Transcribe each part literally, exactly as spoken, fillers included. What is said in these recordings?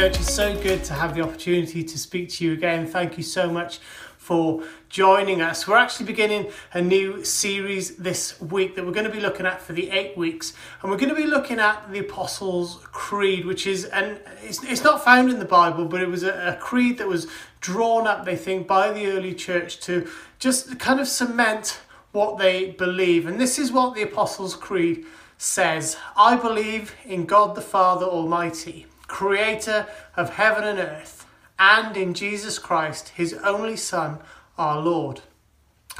Church. It's so good to have the opportunity to speak to you again. Thank you so much for joining us. We're actually beginning a new series this week that we're going to be looking at for the eight weeks, and we're going to be looking at the Apostles' Creed, which is and it's, it's not found in the Bible, but it was a, a creed that was drawn up, they think, by the early church to just kind of cement what they believe. And this is what the Apostles' Creed says: I believe in God the Father Almighty, creator of heaven and earth, and in Jesus Christ, his only Son, our Lord,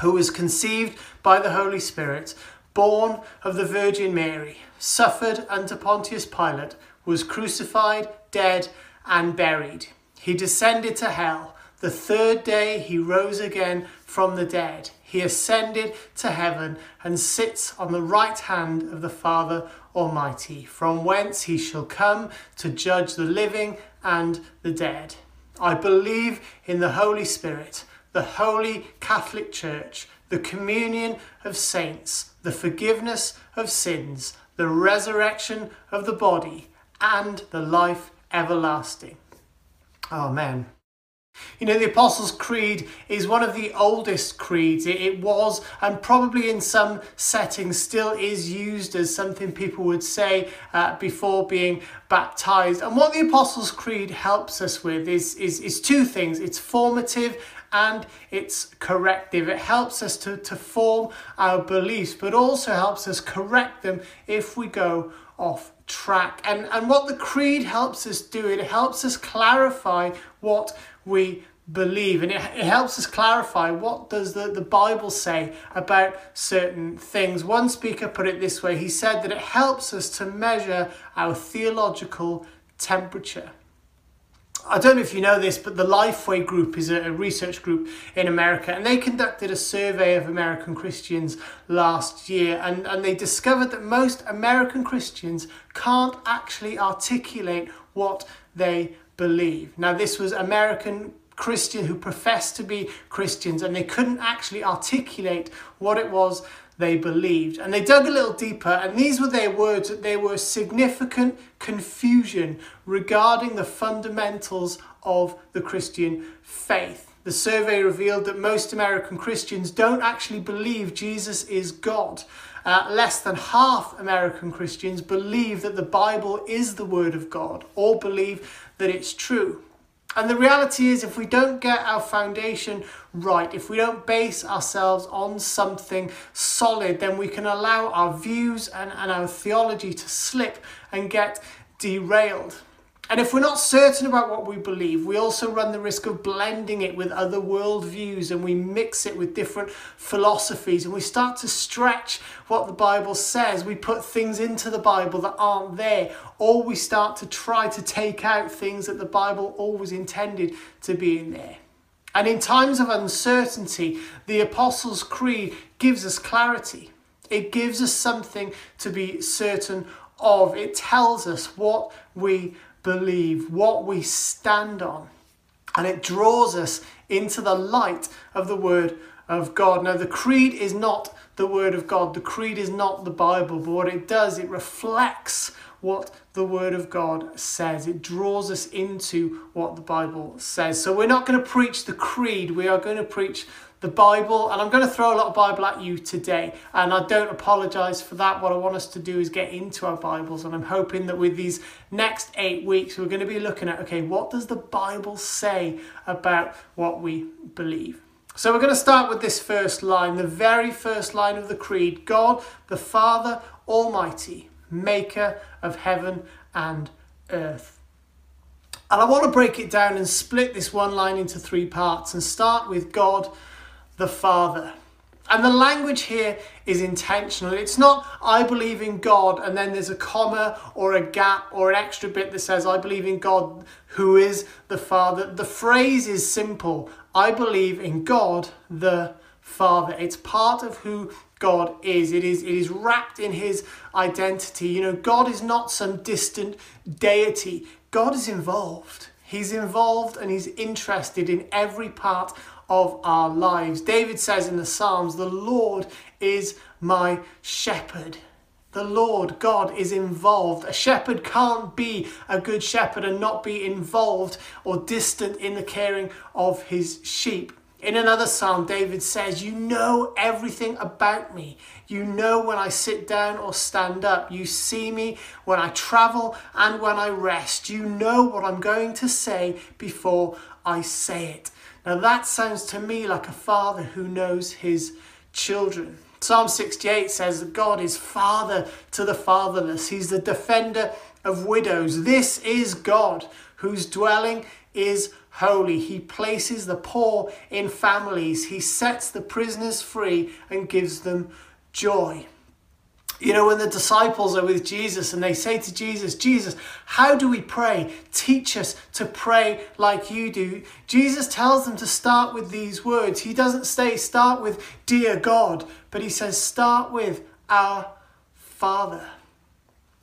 who was conceived by the Holy Spirit, born of the Virgin Mary, suffered under Pontius Pilate, was crucified, dead, and buried. He descended to hell. The third day he rose again from the dead. He ascended to heaven and sits on the right hand of the Father Almighty, from whence he shall come to judge the living and the dead. I believe in the Holy Spirit, the Holy Catholic Church, the communion of saints, the forgiveness of sins, the resurrection of the body, and the life everlasting. Amen. You know, the Apostles' Creed is one of the oldest creeds. It, it was, and probably in some settings still is, used as something people would say uh, before being baptized. And what the Apostles' Creed helps us with is, is, is two things. It's formative and it's corrective. It helps us to, to form our beliefs, but also helps us correct them if we go off track. And, and what the creed helps us do, it helps us clarify what we believe, and it, it helps us clarify what does the, the Bible say about certain things. One speaker put it this way. He said that it helps us to measure our theological temperature. I don't know if you know this, but the Lifeway Group is a research group in America, and they conducted a survey of American Christians last year, and, and they discovered that most American Christians can't actually articulate what they believe. Now, this was American Christians who professed to be Christians, and they couldn't actually articulate what it was they believed. And they dug a little deeper, and these were their words, that there were significant confusion regarding the fundamentals of the Christian faith. The survey revealed that most American Christians don't actually believe Jesus is God. Uh, less than half American Christians believe that the Bible is the Word of God, or believe that it's true. And the reality is, if we don't get our foundation right, if we don't base ourselves on something solid, then we can allow our views and, and our theology to slip and get derailed. And if we're not certain about what we believe, we also run the risk of blending it with other worldviews, and we mix it with different philosophies, and we start to stretch what the Bible says. We put things into the Bible that aren't there, or we start to try to take out things that the Bible always intended to be in there. And in times of uncertainty, the Apostles' Creed gives us clarity. It gives us something to be certain of. It tells us what we believe, what we stand on, and it draws us into the light of the Word of God. Now, the creed is not the Word of God. The creed is not the Bible, but what it does, it reflects what the Word of God says. It draws us into what the Bible says. So we're not going to preach the creed. We are going to preach the Bible, and I'm going to throw a lot of Bible at you today, and I don't apologise for that. What I want us to do is get into our Bibles, and I'm hoping that with these next eight weeks we're going to be looking at, okay, what does the Bible say about what we believe? So we're going to start with this first line, the very first line of the creed: God the Father Almighty, maker of heaven and earth. And I want to break it down and split this one line into three parts, and start with God the Father. And the language here is intentional. It's not I believe in God and then there's a comma or a gap or an extra bit that says I believe in God who is the Father. The phrase is simple: I believe in God the Father. It's part of who God is. It is, it is wrapped in his identity. You know, God is not some distant deity. God is involved. He's involved and he's interested in every part of our lives. David says in the Psalms, the Lord is my shepherd. The Lord God is involved. A shepherd can't be a good shepherd and not be involved or distant in the caring of his sheep. In another psalm, David says, "You know everything about me. You know when I sit down or stand up. You see me when I travel and when I rest. You know what I'm going to say before I say it." Now that sounds to me like a father who knows his children. Psalm sixty-eight says that God is father to the fatherless. He's the defender of widows. This is God, whose dwelling is holy. He places the poor in families. He sets the prisoners free and gives them joy. You know, when the disciples are with Jesus and they say to Jesus, "Jesus, how do we pray? Teach us to pray like you do." Jesus tells them to start with these words. He doesn't say, start with "dear God," but he says, start with "our Father."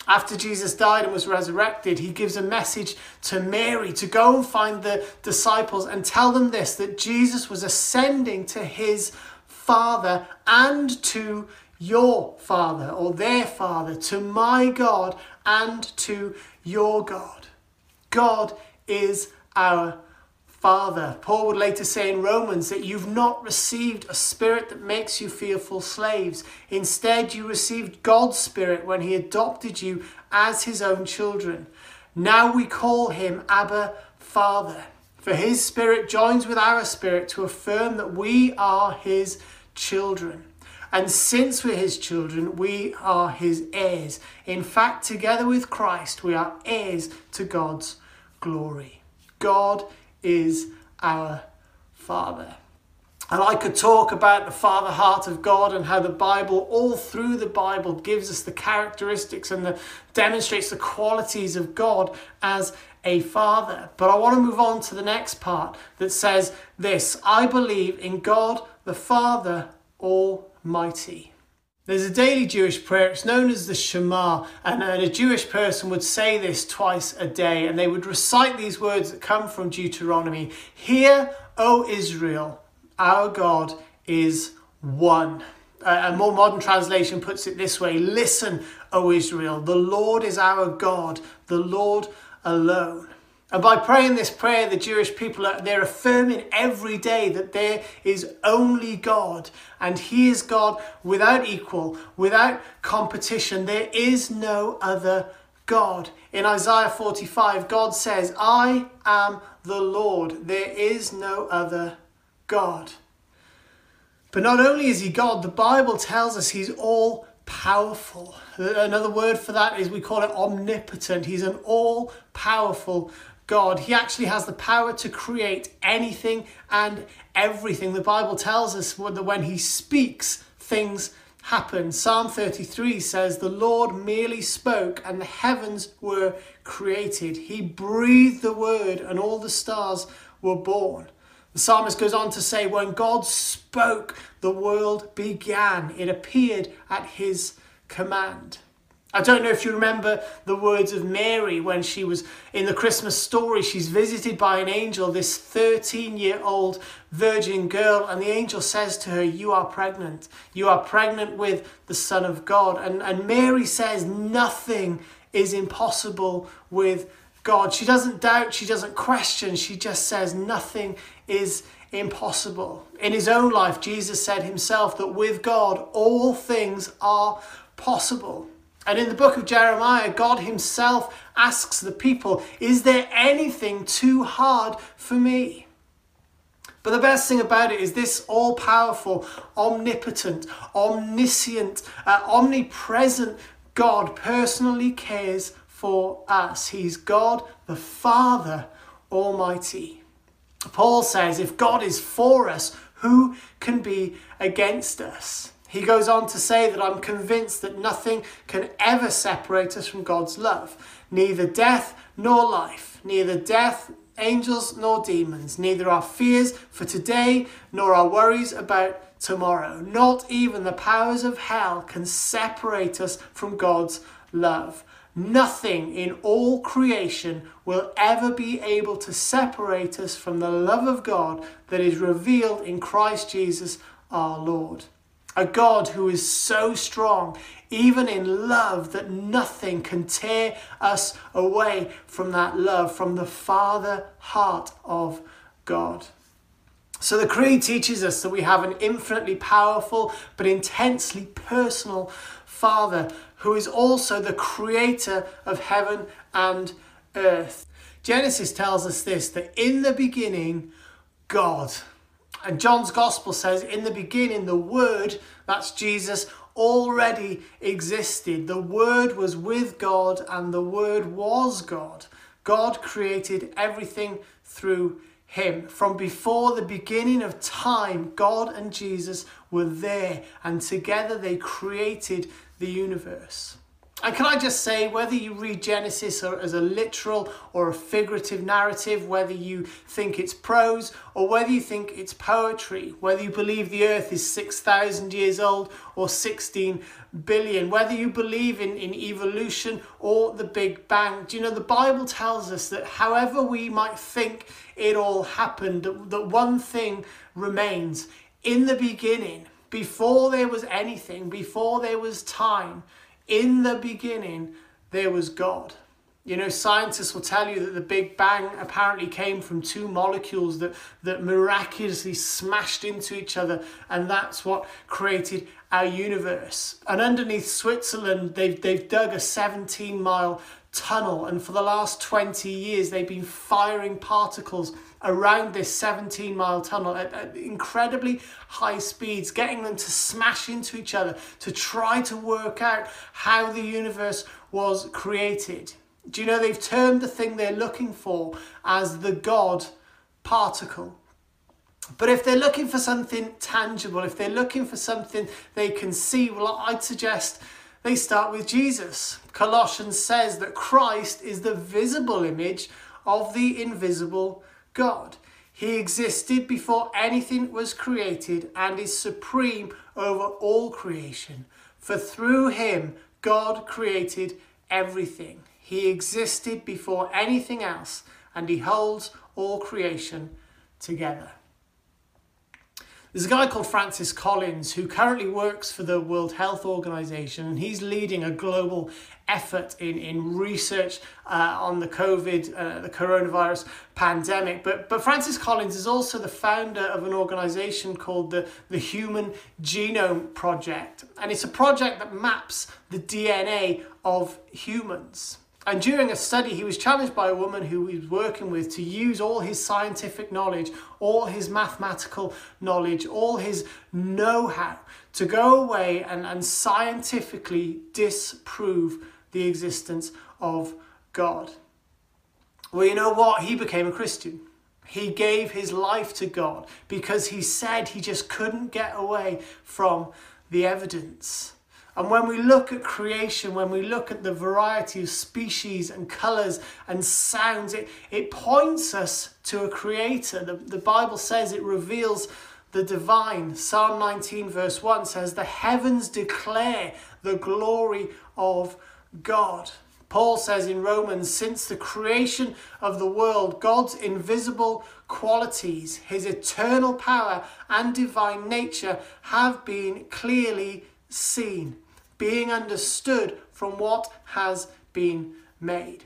After Jesus died and was resurrected, he gives a message to Mary to go and find the disciples and tell them this, that Jesus was ascending to his Father and to your Father, or their Father, to my God and to your God. God is our Father. Paul would later say in Romans that you've not received a spirit that makes you fearful slaves. Instead, you received God's Spirit when he adopted you as his own children. Now we call him Abba, Father. For his Spirit joins with our spirit to affirm that we are his children. And since we're his children, we are his heirs. In fact, together with Christ, we are heirs to God's glory. God is our Father. And I could talk about the Father heart of God and how the Bible, all through the Bible, gives us the characteristics and the, demonstrates the qualities of God as a Father. But I want to move on to the next part that says this: I believe in God the Father Almighty. Mighty. There's a daily Jewish prayer, it's known as the Shema, and a Jewish person would say this twice a day, and they would recite these words that come from Deuteronomy. "Hear, O Israel, our God is one." A more modern translation puts it this way: "Listen, O Israel, the Lord is our God, the Lord alone." And by praying this prayer, the Jewish people, are, they're affirming every day that there is only God, and he is God without equal, without competition. There is no other God. In Isaiah forty-five, God says, "I am the Lord, there is no other God." But not only is he God, the Bible tells us he's all powerful. Another word for that is, we call it omnipotent. He's an all-powerful God. He actually has the power to create anything and everything. The Bible tells us that when he speaks, things happen. Psalm thirty-three says, "The Lord merely spoke and the heavens were created. He breathed the word and all the stars were born." The psalmist goes on to say, "When God spoke, the world began. It appeared at his command." I don't know if you remember the words of Mary when she was in the Christmas story. She's visited by an angel, this thirteen-year-old virgin girl, and the angel says to her, "You are pregnant. You are pregnant with the Son of God." And, and Mary says, "Nothing is impossible with God." She doesn't doubt, she doesn't question, she just says nothing is impossible. In his own life, Jesus said himself that with God, all things are possible. And in the book of Jeremiah, God himself asks the people, "Is there anything too hard for me?" But the best thing about it is this all-powerful, omnipotent, omniscient, uh, omnipresent God personally cares for us. He's God the Father Almighty. Paul says, if God is for us, who can be against us? He goes on to say that I'm convinced that nothing can ever separate us from God's love. Neither death nor life, neither death, angels nor demons, neither our fears for today nor our worries about tomorrow. Not even the powers of hell can separate us from God's love. Nothing in all creation will ever be able to separate us from the love of God that is revealed in Christ Jesus our Lord. a God who is so strong, even in love, that nothing can tear us away from that love, from the Father heart of God. So the Creed teaches us that we have an infinitely powerful but intensely personal Father who is also the creator of heaven and earth. Genesis tells us this, that in the beginning, God. And John's Gospel says, in the beginning, the Word, that's Jesus, already existed. The Word was with God and the Word was God. God created everything through Him. From before the beginning of time, God and Jesus were there, and together they created the universe. And can I just say, whether you read Genesis as a literal or a figurative narrative, whether you think it's prose or whether you think it's poetry, whether you believe the earth is six thousand years old or sixteen billion, whether you believe in, in evolution or the Big Bang, do you know the Bible tells us that however we might think it all happened, that, that one thing remains. In the beginning, before there was anything, before there was time, in the beginning, there was God. You know, scientists will tell you that the Big Bang apparently came from two molecules that, that miraculously smashed into each other, and that's what created our universe. And underneath Switzerland, they've, they've dug a seventeen mile tunnel, and for the last twenty years, they've been firing particles around this seventeen mile tunnel at, at incredibly high speeds, getting them to smash into each other to try to work out how the universe was created. Do you know they've termed the thing they're looking for as the God particle? But if they're looking for something tangible, if they're looking for something they can see, well, I'd suggest they start with Jesus. Colossians says that Christ is the visible image of the invisible God. He existed before anything was created and is supreme over all creation. For through him, God created everything. He existed before anything else, and he holds all creation together. There's a guy called Francis Collins who currently works for the World Health Organization, and he's leading a global effort in, in research uh, on the COVID, uh, the coronavirus pandemic. But, but Francis Collins is also the founder of an organization called the, the Human Genome Project. And it's a project that maps the D N A of humans. And during a study, he was challenged by a woman who he was working with to use all his scientific knowledge, all his mathematical knowledge, all his know-how to go away and, and scientifically disprove the existence of God. Well, you know what? He became a Christian. He gave his life to God because he said he just couldn't get away from the evidence. And when we look at creation, when we look at the variety of species and colours and sounds, it, it points us to a creator. The, the Bible says it reveals the divine. Psalm nineteen verse one says, the heavens declare the glory of God. Paul says in Romans, since the creation of the world, God's invisible qualities, his eternal power and divine nature have been clearly seen, being understood from what has been made.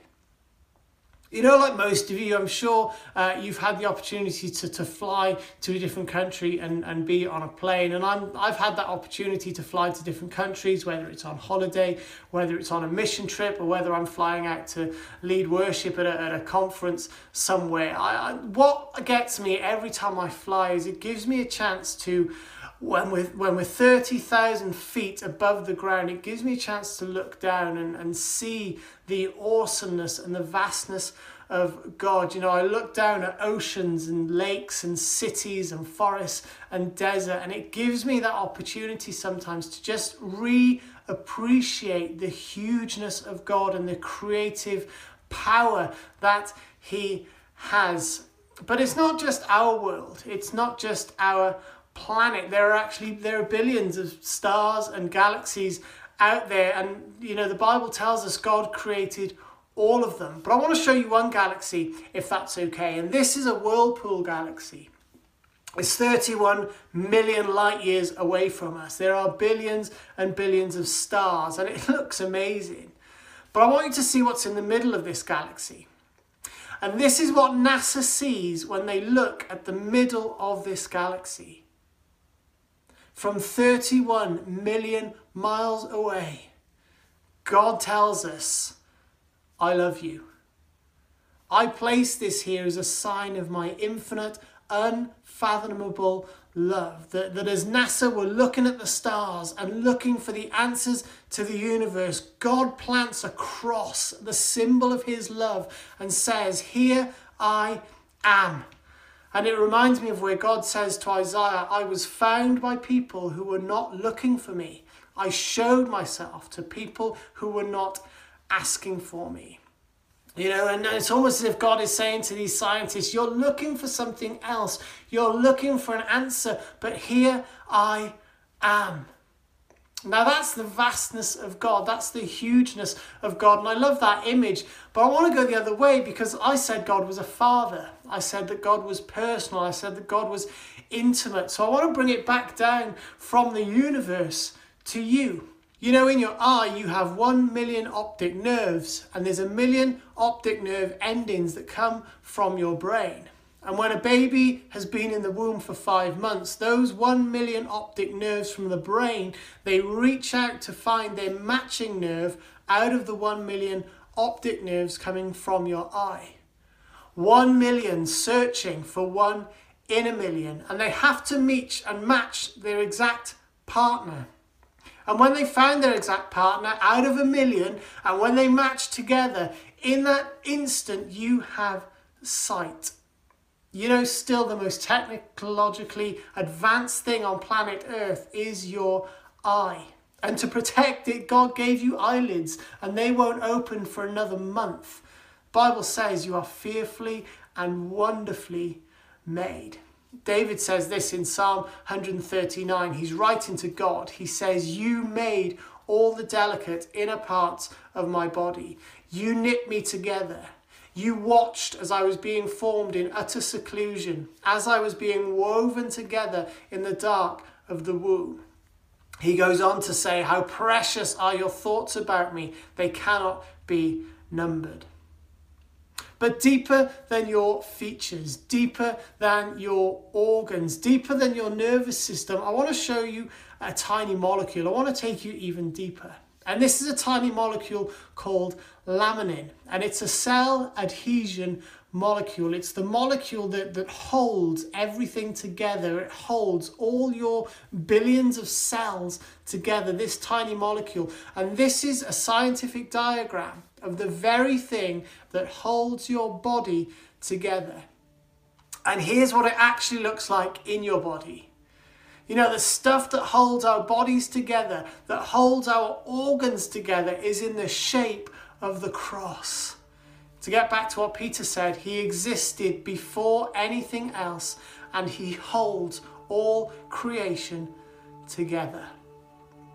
You know, like most of you, I'm sure uh, you've had the opportunity to, to fly to a different country and, and be on a plane. And I'm, I've had that opportunity to fly to different countries, whether it's on holiday, whether it's on a mission trip, or whether I'm flying out to lead worship at a, at a conference somewhere. I, I, what gets me every time I fly is it gives me a chance to, When we're, when we're thirty thousand feet above the ground, it gives me a chance to look down and, and see the awesomeness and the vastness of God. You know, I look down at oceans and lakes and cities and forests and desert, and it gives me that opportunity sometimes to just re-appreciate the hugeness of God and the creative power that He has. But it's not just our world. It's not just our planet. There are actually there are billions of stars and galaxies out there, and you know the Bible tells us God created all of them. But I want to show you one galaxy, if that's okay, and this is a Whirlpool galaxy. It's thirty-one million light years away from us. There are billions and billions of stars, and it looks amazing. But I want you to see what's in the middle of this galaxy. And this is what NASA sees when they look at the middle of this galaxy. From thirty-one million miles away, God tells us, I love you. I place this here as a sign of my infinite, unfathomable love. That, that as NASA were looking at the stars and looking for the answers to the universe, God plants a cross, the symbol of his love, and says, here I am. And it reminds me of where God says to Isaiah, I was found by people who were not looking for me. I showed myself to people who were not asking for me. You know, and it's almost as if God is saying to these scientists, you're looking for something else. You're looking for an answer, but here I am. Now that's the vastness of God. That's the hugeness of God. And I love that image, but I want to go the other way, because I said God was a father. I said that God was personal. I said that God was intimate. So I want to bring it back down from the universe to you. You know, in your eye, you have one million optic nerves, and there's a million optic nerve endings that come from your brain. And when a baby has been in the womb for five months, those one million optic nerves from the brain, they reach out to find their matching nerve out of the one million optic nerves coming from your eye. One million searching for one in a million, and they have to meet and match their exact partner. And when they found their exact partner out of a million, and when they matched together, in that instant you have sight. You know, still the most technologically advanced thing on planet Earth is your eye. And to protect it, God gave you eyelids, and they won't open for another month. The Bible says you are fearfully and wonderfully made. David says this in Psalm one thirty-nine. He's writing to God. He says, you made all the delicate inner parts of my body. You knit me together. You watched as I was being formed in utter seclusion, as I was being woven together in the dark of the womb. He goes on to say, how precious are your thoughts about me. They cannot be numbered. But deeper than your features, deeper than your organs, deeper than your nervous system, I want to show you a tiny molecule. I want to take you even deeper. And this is a tiny molecule called laminin. And it's a cell adhesion molecule. It's the molecule that, that holds everything together. It holds all your billions of cells together, this tiny molecule. And this is a scientific diagram of the very thing that holds your body together. And here's what it actually looks like in your body. You know, the stuff that holds our bodies together, that holds our organs together, is in the shape of the cross. To get back to what Peter said, he existed before anything else, and he holds all creation together.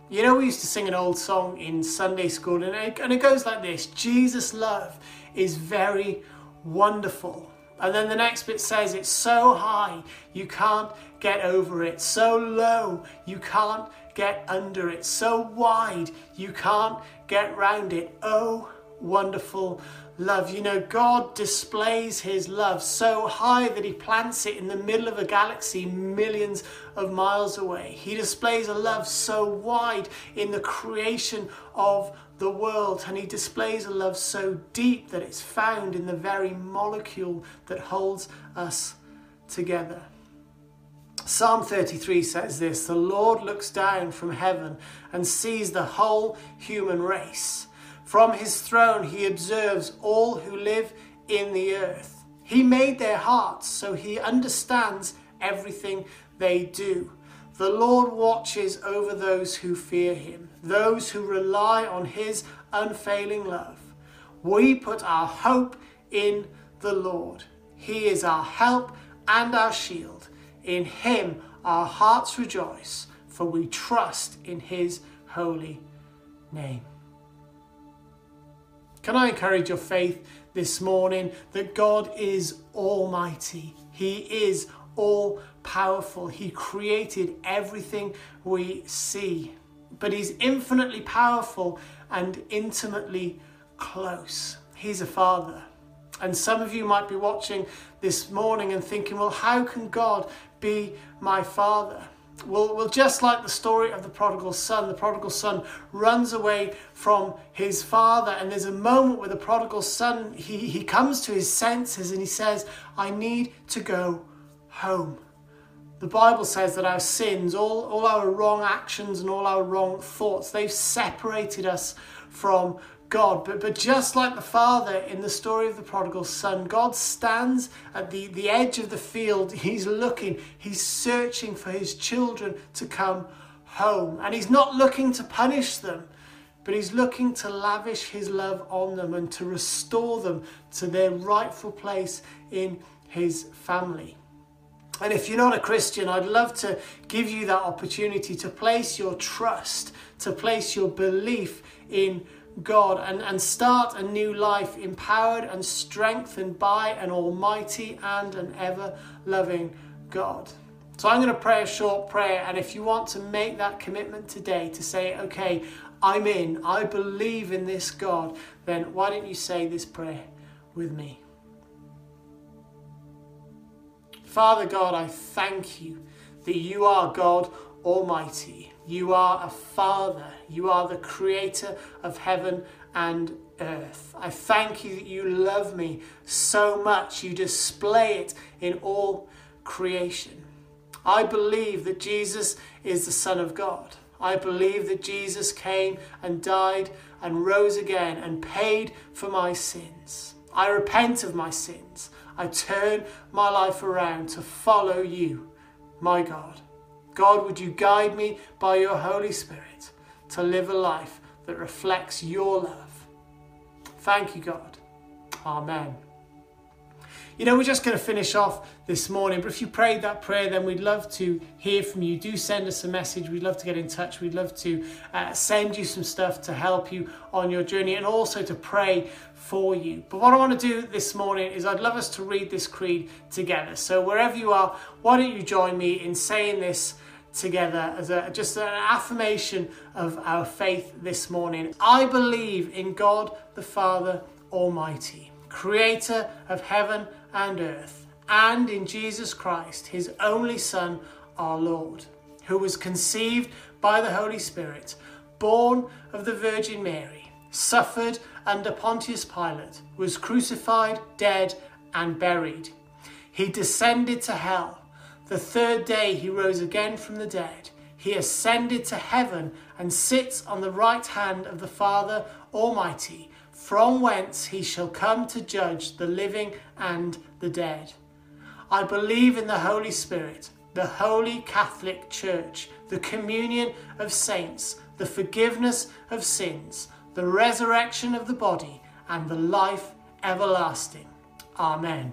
You know, we used to sing an old song in Sunday school, and it, and it goes like this. Jesus' love is very wonderful. And then the next bit says, it's so high, you can't get over it. So low, you can't get under it. So wide, you can't get round it. Oh, wonderful love. You know, God displays his love so high that he plants it in the middle of a galaxy millions of miles away. He displays a love so wide in the creation of the world, and he displays a love so deep that it's found in the very molecule that holds us together. Psalm thirty-three says this, the Lord looks down from heaven and sees the whole human race. From his throne he observes all who live in the earth. He made their hearts, so he understands everything they do. The Lord watches over those who fear him, those who rely on his unfailing love. We put our hope in the Lord. He is our help and our shield. In him our hearts rejoice, for we trust in his holy name. Can I encourage your faith this morning that God is almighty. He is all powerful. He created everything we see, but he's infinitely powerful and intimately close. He's a father. And some of you might be watching this morning and thinking, well, how can God be my father? Well, well, just like the story of the prodigal son, the prodigal son runs away from his father, and there's a moment where the prodigal son, he, he comes to his senses and he says, I need to go home. The Bible says that our sins, all, all our wrong actions and all our wrong thoughts, they've separated us from God. But, but just like the father in the story of the prodigal son, God stands at the, the edge of the field. He's looking, he's searching for his children to come home. And he's not looking to punish them, but he's looking to lavish his love on them and to restore them to their rightful place in his family. And if you're not a Christian, I'd love to give you that opportunity to place your trust, to place your belief in God and, and start a new life empowered and strengthened by an almighty and an ever-loving God. So I'm going to pray a short prayer, and if you want to make that commitment today to say, okay, I'm in, I believe in this God, then why don't you say this prayer with me? Father God, I thank you that you are God Almighty. You are a Father. You are the creator of heaven and earth. I thank you that you love me so much. You display it in all creation. I believe that Jesus is the Son of God. I believe that Jesus came and died and rose again and paid for my sins. I repent of my sins. I turn my life around to follow you, my God. God, would you guide me by your Holy Spirit to live a life that reflects your love? Thank you, God. Amen. You know, we're just going to finish off this morning, but if you prayed that prayer, then we'd love to hear from you. Do send us a message. We'd love to get in touch. We'd love to uh, send you some stuff to help you on your journey and also to pray for you. But what I want to do this morning is I'd love us to read this creed together. So wherever you are, why don't you join me in saying this together as a, just an affirmation of our faith this morning. I believe in God the Father Almighty, creator of heaven and earth, and in Jesus Christ, his only Son, our Lord, who was conceived by the Holy Spirit, born of the Virgin Mary, suffered under Pontius Pilate, was crucified, dead, and buried. He descended to hell. The third day he rose again from the dead. He ascended to heaven and sits on the right hand of the Father Almighty, from whence he shall come to judge the living and the dead. I believe in the Holy Spirit, the Holy Catholic Church, the communion of saints, the forgiveness of sins, the resurrection of the body, and the life everlasting. Amen.